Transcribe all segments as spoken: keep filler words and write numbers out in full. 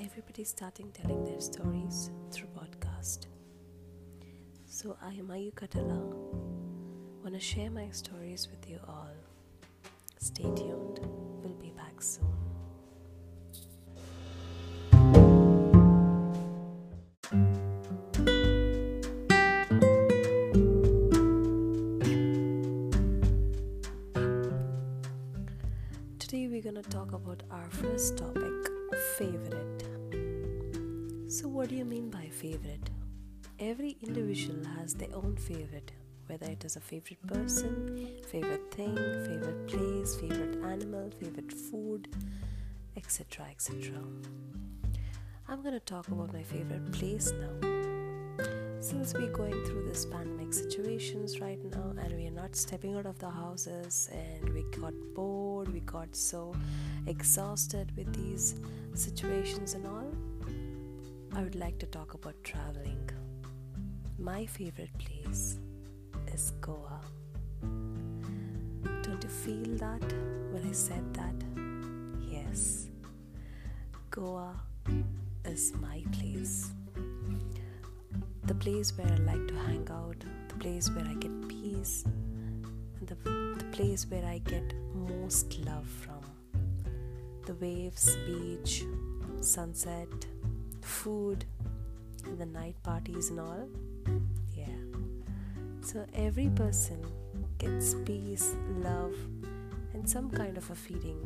everybody's starting telling their stories through podcast. So I am Mayuka Tala. Want to share my stories with you all. Stay tuned. We'll be back soon. Today we're gonna talk about our first topic, favorite. So what do you mean by favorite? Every individual has their own favorite, whether it is a favorite person, favorite thing, favorite place, favorite animal, favorite food, et cetera, et cetera. I'm gonna talk about my favorite place now. Since we're going through this pandemic situations right now and we are not stepping out of the houses and we got bored, we got so exhausted with these situations and all, I would like to talk about traveling. My favorite place is Goa. Don't you feel that when I said that? Yes, Goa is my place. The place where I like to hang out, the place where I get peace, and the, the place where I get most love from. The waves, beach, sunset, food, and the night parties and all. Yeah. So every person gets peace, love, and some kind of a feeling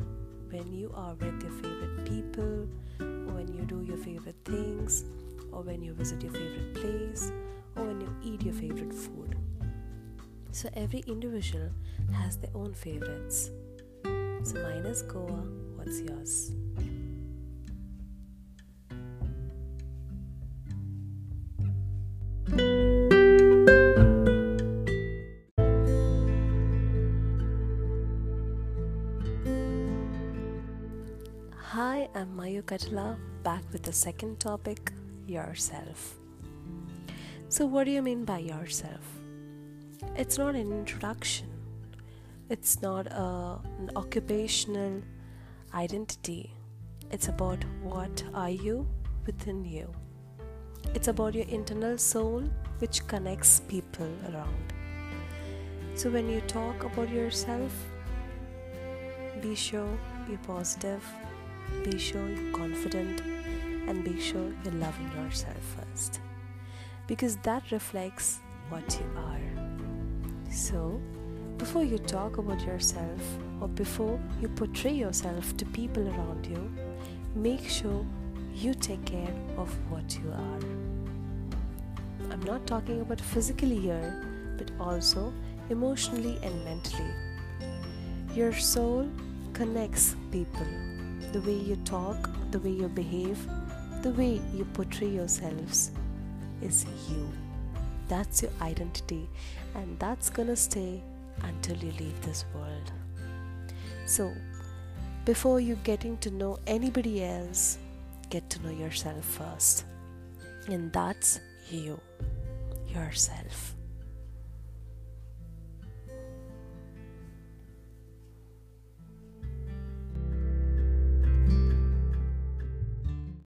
when you are with your favorite people, when you do your favorite things, or when you visit your favorite place, or when you eat your favorite food. So every individual has their own favorites. So mine is Goa, what's yours? Hi, I'm Mayuka Tala, back with the second topic. Yourself. So what do you mean by yourself? It's not an introduction. It's not a, an occupational identity. It's about what are you within you. It's about your internal soul which connects people around. So when you talk about yourself, be sure you're positive, be sure you're confident, and be sure you're loving yourself first, because that reflects what you are. So before you talk about yourself or before you portray yourself to people around you, make sure you take care of what you are. I'm not talking about physically here, but also emotionally and mentally. Your soul connects people. The way you talk, the way you behave, the way you portray yourselves is you. That's your identity, and that's gonna stay until you leave this world. So, before you getting to know anybody else, get to know yourself first. And that's you, yourself.